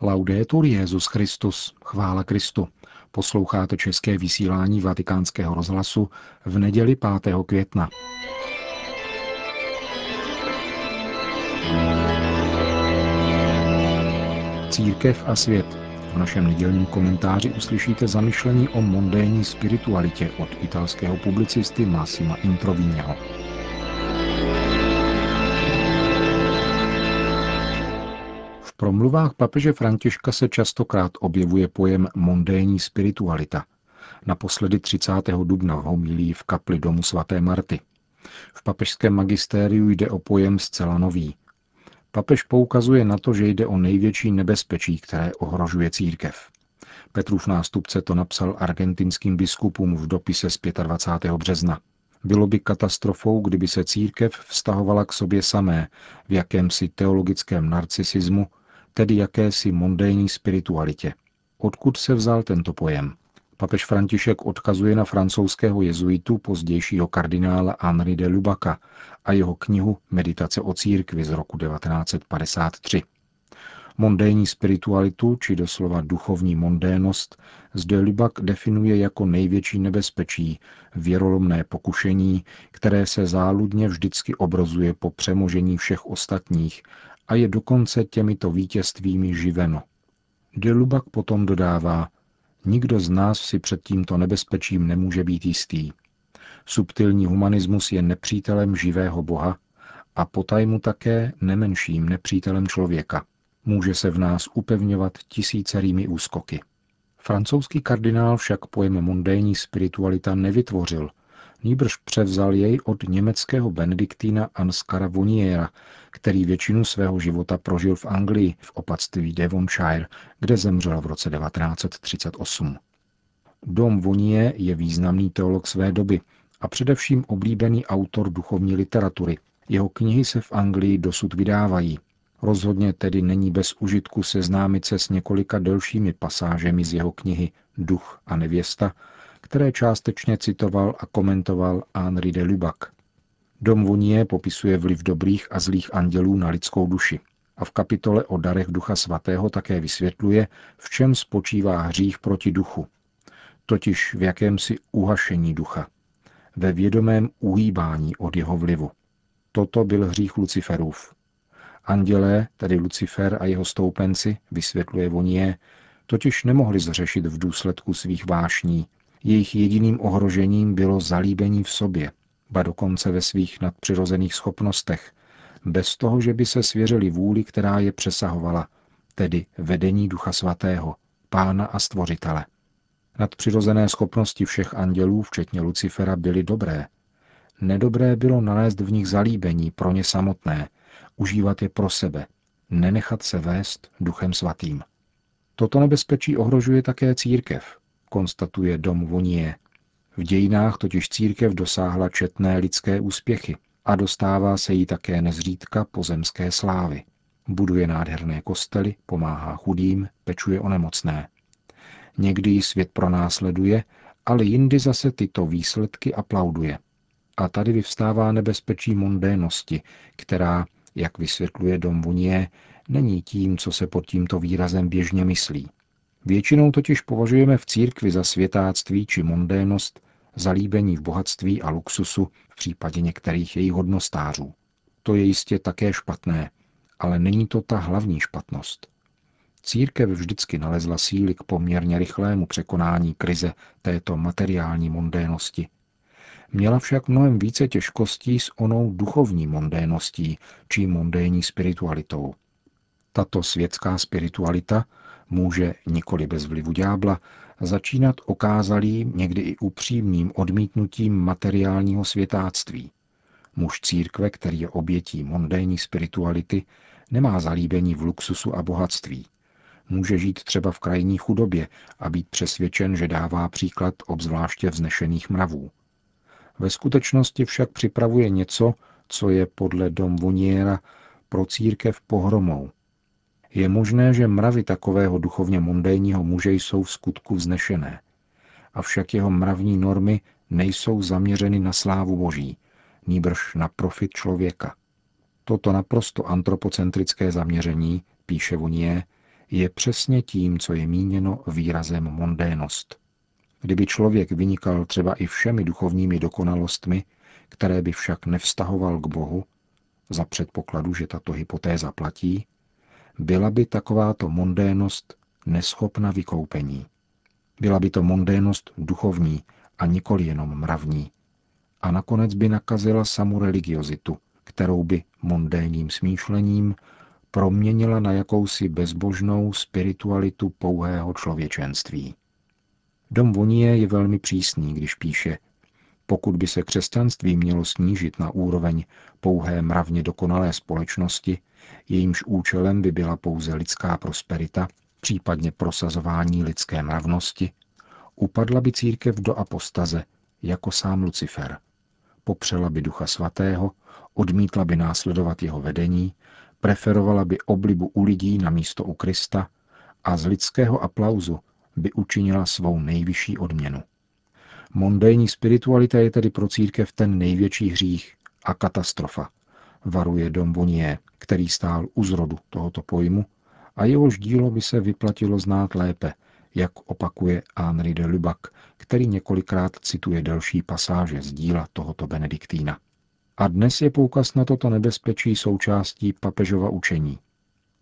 Laudetur Jesus Christus, chvála Kristu. Posloucháte české vysílání Vatikánského rozhlasu v neděli 5. května. Církev a svět. V našem nedělním komentáři uslyšíte zamyšlení o mondénní spiritualitě od italského publicisty Massima Introvigneho. V promluvách papeže Františka se častokrát objevuje pojem mondénní spiritualita. Naposledy 30. dubna v homilii v kapli domu svaté Marty. V papežském magistériu jde o pojem zcela nový. Papež poukazuje na to, že jde o největší nebezpečí, které ohrožuje církev. Petrův nástupce to napsal argentinským biskupům v dopise z 25. března. Bylo by katastrofou, kdyby se církev vztahovala k sobě samé v jakémsi teologickém narcisismu, tedy jakési mondénní spiritualitě. Odkud se vzal tento pojem? Papež František odkazuje na francouzského jezuitu, pozdějšího kardinála Henri de Lubaca a jeho knihu Meditace o církvi z roku 1953. Mondénní spiritualitu, či doslova duchovní mondénost, zde Lubac definuje jako největší nebezpečí, věrolomné pokušení, které se záludně vždycky obrozuje po přemožení všech ostatních a je dokonce těmito vítězstvími živeno. De Lubac potom dodává: nikdo z nás si před tímto nebezpečím nemůže být jistý. Subtilní humanismus je nepřítelem živého Boha a potajmu také nemenším nepřítelem člověka. Může se v nás upevňovat tisícerými úskoky. Francouzský kardinál však pojem mondénní spiritualita nevytvořil, nýbrž převzal jej od německého benediktína Anskara Voniera, který většinu svého života prožil v Anglii v opatství Devonshire, kde zemřel v roce 1938. Dom Vonier je významný teolog své doby a především oblíbený autor duchovní literatury. Jeho knihy se v Anglii dosud vydávají. Rozhodně tedy není bez užitku seznámit se s několika delšími pasážemi z jeho knihy Duch a nevěsta, které částečně citoval a komentoval Henri de Lubac. Dom Vonier popisuje vliv dobrých a zlých andělů na lidskou duši a v kapitole o darech Ducha Svatého také vysvětluje, v čem spočívá hřích proti duchu, totiž v jakémsi uhašení ducha, ve vědomém uhýbání od jeho vlivu. Toto byl hřích Luciferův. Andělé, tedy Lucifer a jeho stoupenci, vysvětluje Vonier, totiž nemohli zřešit v důsledku svých vášní. Jejich jediným ohrožením bylo zalíbení v sobě, ba dokonce ve svých nadpřirozených schopnostech, bez toho, že by se svěřili vůli, která je přesahovala, tedy vedení Ducha Svatého, Pána a Stvořitele. Nadpřirozené schopnosti všech andělů, včetně Lucifera, byly dobré. Nedobré bylo nalézt v nich zalíbení pro ně samotné, užívat je pro sebe, nenechat se vést Duchem Svatým. Toto nebezpečí ohrožuje také církev, konstatuje Dom Vonier. V dějinách totiž církev dosáhla četné lidské úspěchy a dostává se jí také nezřídka pozemské slávy. Buduje nádherné kostely, pomáhá chudým, pečuje o nemocné. Někdy ji svět pronásleduje, ale jindy zase tyto výsledky aplauduje. A tady vyvstává nebezpečí mondénosti, která, jak vysvětluje Dom Vonier, není tím, co se pod tímto výrazem běžně myslí. Většinou totiž považujeme v církvi za světáctví či mondénost zalíbení v bohatství a luxusu v případě některých jejich hodnostářů. To je jistě také špatné, ale není to ta hlavní špatnost. Církev vždycky nalezla síly k poměrně rychlému překonání krize této materiální mondénosti. Měla však mnohem více těžkostí s onou duchovní mondéností či mondénní spiritualitou. Tato světská spiritualita může, nikoli bez vlivu ďábla, začínat okázalým, někdy i upřímným odmítnutím materiálního světáctví. Muž církve, který je obětí mondénní spirituality, nemá zalíbení v luxusu a bohatství. Může žít třeba v krajní chudobě a být přesvědčen, že dává příklad obzvláště vznešených mravů. Ve skutečnosti však připravuje něco, co je podle Dom Voniera pro církev pohromou. Je možné, že mravy takového duchovně mondénního muže jsou v skutku vznešené. Avšak jeho mravní normy nejsou zaměřeny na slávu Boží, nýbrž na profit člověka. Toto naprosto antropocentrické zaměření, píše Vonier, je přesně tím, co je míněno výrazem mondénost. Kdyby člověk vynikal třeba i všemi duchovními dokonalostmi, které by však nevztahoval k Bohu, za předpokladu, že tato hypotéza platí, byla by takováto mondénost neschopna vykoupení. Byla by to mondénost duchovní a nikoli jenom mravní. A nakonec by nakazila samu religiozitu, kterou by mondénním smýšlením proměnila na jakousi bezbožnou spiritualitu pouhého člověčenství. Dom Vonier je velmi přísný, když píše, pokud by se křesťanství mělo snížit na úroveň pouhé mravně dokonalé společnosti, jejímž účelem by byla pouze lidská prosperita, případně prosazování lidské mravnosti, upadla by církev do apostaze, jako sám Lucifer. Popřela by Ducha Svatého, odmítla by následovat jeho vedení, preferovala by oblibu u lidí na místo u Krista a z lidského aplauzu by učinila svou nejvyšší odměnu. Mondénní spiritualita je tedy pro církev ten největší hřích a katastrofa, varuje Dom Vonier, který stál u zrodu tohoto pojmu a jehož dílo by se vyplatilo znát lépe, jak opakuje Henri de Lubac, který několikrát cituje další pasáže z díla tohoto benediktína. A dnes je poukaz na toto nebezpečí součástí papežova učení.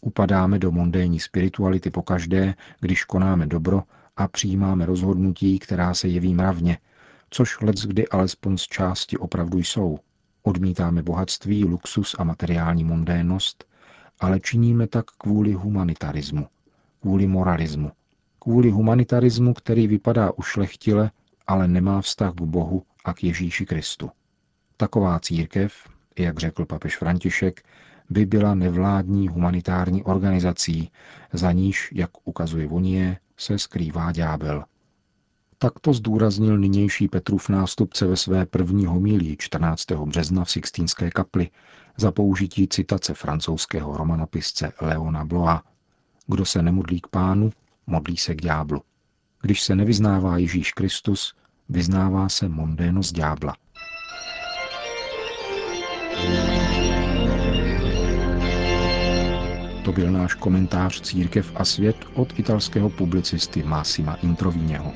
Upadáme do mondénní spirituality pokaždé, když konáme dobro a přijímáme rozhodnutí, která se jeví mravně, což leckdy alespoň z části opravdu jsou. Odmítáme bohatství, luxus a materiální mondénnost, ale činíme tak kvůli humanitarismu, kvůli moralismu. Kvůli humanitarismu, který vypadá ušlechtile, ale nemá vztah k Bohu a k Ježíši Kristu. Taková církev, jak řekl papež František, by byla nevládní humanitární organizací, za níž, jak ukazuje Vonier, se skrývá ďábel. Takto zdůraznil nynější Petrův nástupce ve své první homilii 14. března v Sixtínské kapli za použití citace francouzského romanopisce Leona Bloa. Kdo se nemodlí k Pánu, modlí se k ďáblu. Když se nevyznává Ježíš Kristus, vyznává se mondénost ďábla. To byl náš komentář Církev a svět od italského publicisty Massima Introvigneho.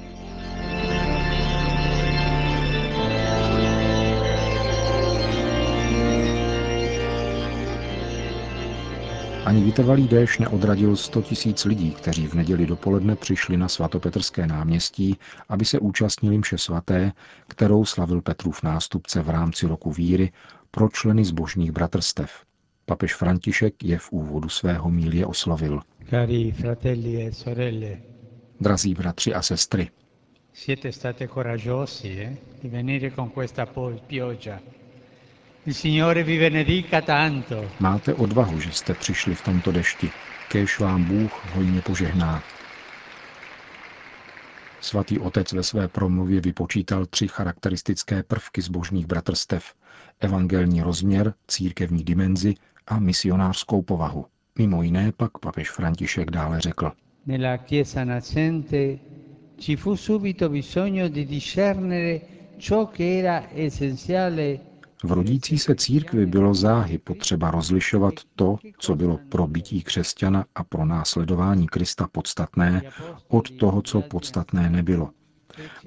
Ani vytrvalý déšť neodradil 100 tisíc lidí, kteří v neděli dopoledne přišli na svatopetrské náměstí, aby se účastnili mše svaté, kterou slavil Petrův nástupce v rámci roku víry pro členy zbožných bratrstev. Papež František je v úvodu své homilie oslovil. Cari fratelli e sorelle. Drazí bratři a sestry. Siete state coraggiosi, di venire con questa pioggia. Il Signore vi benedica tanto. Máte odvahu, že jste přišli v tomto dešti. Kéž vám Bůh hojně požehná. Svatý otec ve své promluvě vypočítal 3 charakteristické prvky zbožných bratrstev. Evangelní rozměr, církevní dimenzi a misionářskou povahu. Mimo jiné pak papež František dále řekl. V rodící se církvi bylo záhy potřeba rozlišovat to, co bylo pro bytí křesťana a pro následování Krista podstatné, od toho, co podstatné nebylo.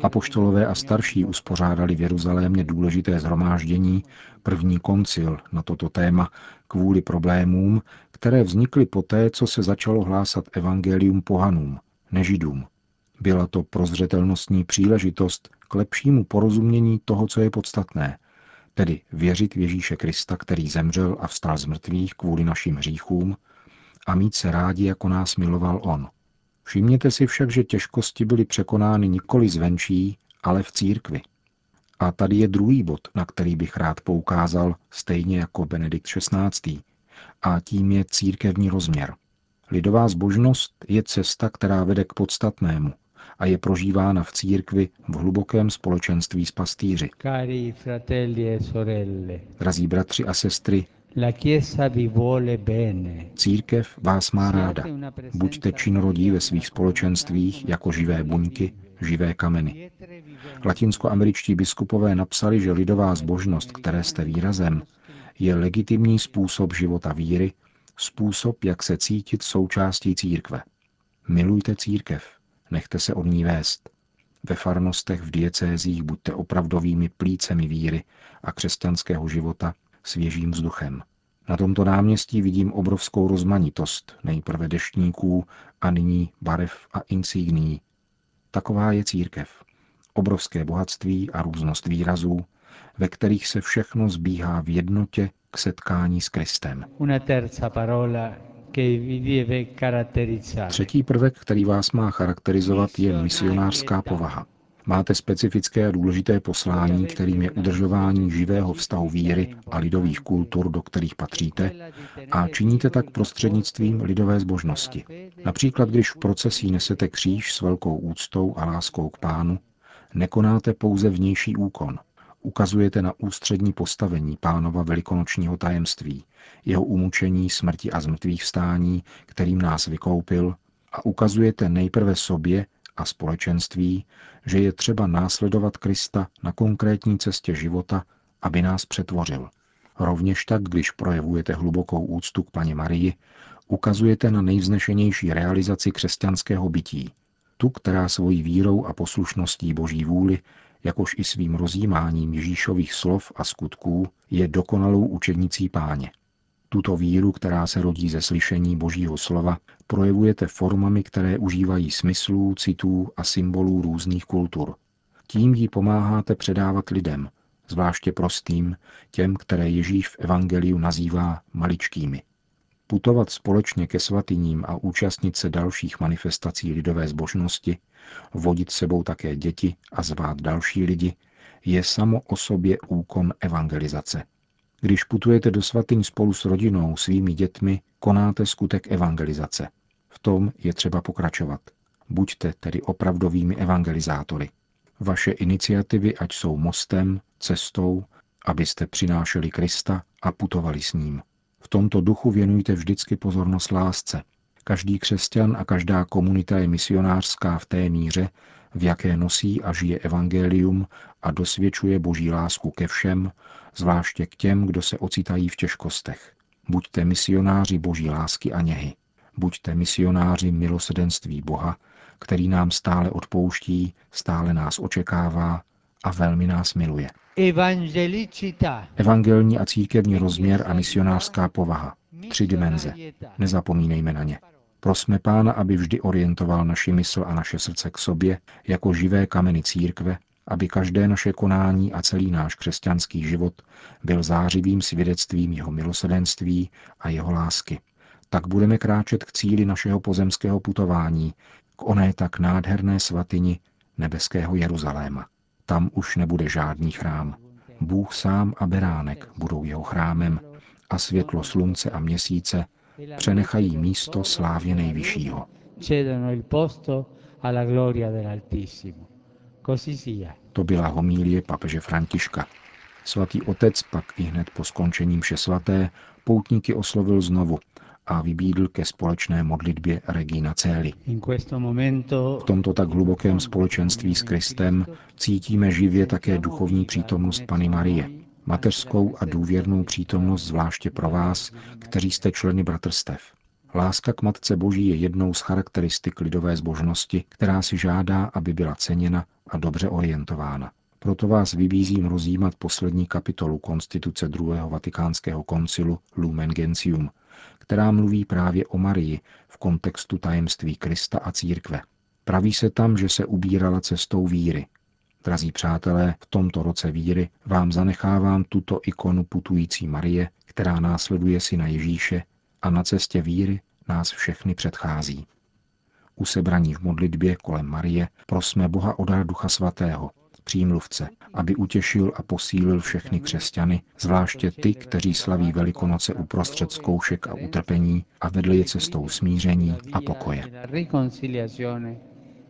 Apoštolové a starší uspořádali v Jeruzalémě důležité shromáždění, první koncil na toto téma, kvůli problémům, které vznikly poté, co se začalo hlásat evangelium pohanům, nežidům. Byla to prozřetelnostní příležitost k lepšímu porozumění toho, co je podstatné, tedy věřit v Ježíše Krista, který zemřel a vstal z mrtvých kvůli našim hříchům a mít se rádi, jako nás miloval on. Všimněte si však, že těžkosti byly překonány nikoli zvenčí, ale v církvi. A tady je druhý bod, na který bych rád poukázal, stejně jako Benedikt XVI. A tím je církevní rozměr. Lidová zbožnost je cesta, která vede k podstatnému a je prožívána v církvi v hlubokém společenství s pastýři. Cari fratelli e sorelle. Drazí bratři a sestry, církev vás má ráda. Buďte činorodí ve svých společenstvích jako živé buňky, živé kameny. Latinskoameričtí biskupové napsali, že lidová zbožnost, které jste výrazem, je legitimní způsob života víry, způsob, jak se cítit součástí církve. Milujte církev, nechte se od ní vést. Ve farnostech v diecézích buďte opravdovými plícemi víry a křesťanského života svěžím vzduchem. Na tomto náměstí vidím obrovskou rozmanitost, nejprve deštníků a nyní barev a insigní. Taková je církev. Obrovské bohatství a různost výrazů, ve kterých se všechno zbíhá v jednotě k setkání s Kristem. Třetí prvek, který vás má charakterizovat, je misionářská povaha. Máte specifické a důležité poslání, kterým je udržování živého vztahu víry a lidových kultur, do kterých patříte, a činíte tak prostřednictvím lidové zbožnosti. Například, když v procesí nesete kříž s velkou úctou a láskou k Pánu, nekonáte pouze vnější úkon. Ukazujete na ústřední postavení Pánova velikonočního tajemství, jeho umučení, smrti a zmrtvýchvstání, kterým nás vykoupil, a ukazujete nejprve sobě a společenství, že je třeba následovat Krista na konkrétní cestě života, aby nás přetvořil. Rovněž tak, když projevujete hlubokou úctu k Panně Marii, ukazujete na nejvznešenější realizaci křesťanského bytí, tu, která svojí vírou a poslušností Boží vůli, jakož i svým rozjímáním Ježíšových slov a skutků, je dokonalou učednicí Páně. Tuto víru, která se rodí ze slyšení Božího slova, projevujete formami, které užívají smyslů, citů a symbolů různých kultur. Tím ji pomáháte předávat lidem, zvláště prostým, těm, které Ježíš v evangeliu nazývá maličkými. Putovat společně ke svatyním a účastnit se dalších manifestací lidové zbožnosti, vodit sebou také děti a zvát další lidi, je samo o sobě úkon evangelizace. Když putujete do svatyň spolu s rodinou, svými dětmi, konáte skutek evangelizace. V tom je třeba pokračovat. Buďte tedy opravdovými evangelizátory. Vaše iniciativy ať jsou mostem, cestou, abyste přinášeli Krista a putovali s ním. V tomto duchu věnujte vždycky pozornost lásce. Každý křesťan a každá komunita je misionářská v té míře, v jaké nosí a žije evangelium a dosvědčuje Boží lásku ke všem, zvláště k těm, kdo se ocitají v těžkostech. Buďte misionáři Boží lásky a něhy. Buďte misionáři milosrdenství Boha, který nám stále odpouští, stále nás očekává a velmi nás miluje. Evangelní a církevní rozměr a misionářská povaha. 3 dimenze. Nezapomínejme na ně. Prosme Pána, aby vždy orientoval naši mysl a naše srdce k sobě jako živé kameny církve, aby každé naše konání a celý náš křesťanský život byl zářivým svědectvím jeho milosrdenství a jeho lásky. Tak budeme kráčet k cíli našeho pozemského putování, k oné tak nádherné svatyni nebeského Jeruzaléma. Tam už nebude žádný chrám. Bůh sám a beránek budou jeho chrámem a světlo slunce a měsíce přenechají místo slávě nejvyššího. To byla homilie papeže Františka. Svatý otec pak i hned po skončení mše svaté poutníky oslovil znovu a vybídl ke společné modlitbě Regina Celi. V tomto tak hlubokém společenství s Kristem cítíme živě také duchovní přítomnost Panny Marie, mateřskou a důvěrnou přítomnost zvláště pro vás, kteří jste členy bratrstev. Láska k Matce Boží je jednou z charakteristik lidové zbožnosti, která si žádá, aby byla ceněna a dobře orientována. Proto vás vybízím rozjímat poslední kapitolu konstituce druhého vatikánského koncilu Lumen Gentium, která mluví právě o Marii v kontextu tajemství Krista a církve. Praví se tam, že se ubírala cestou víry. Drazí přátelé, v tomto roce víry vám zanechávám tuto ikonu putující Marie, která následuje syna Ježíše a na cestě víry nás všechny předchází. Usebraní v modlitbě kolem Marie prosme Boha o dar Ducha Svatého, přímluvce, aby utěšil a posílil všechny křesťany, zvláště ty, kteří slaví Velikonoce uprostřed zkoušek a utrpení a vedli je cestou smíření a pokoje.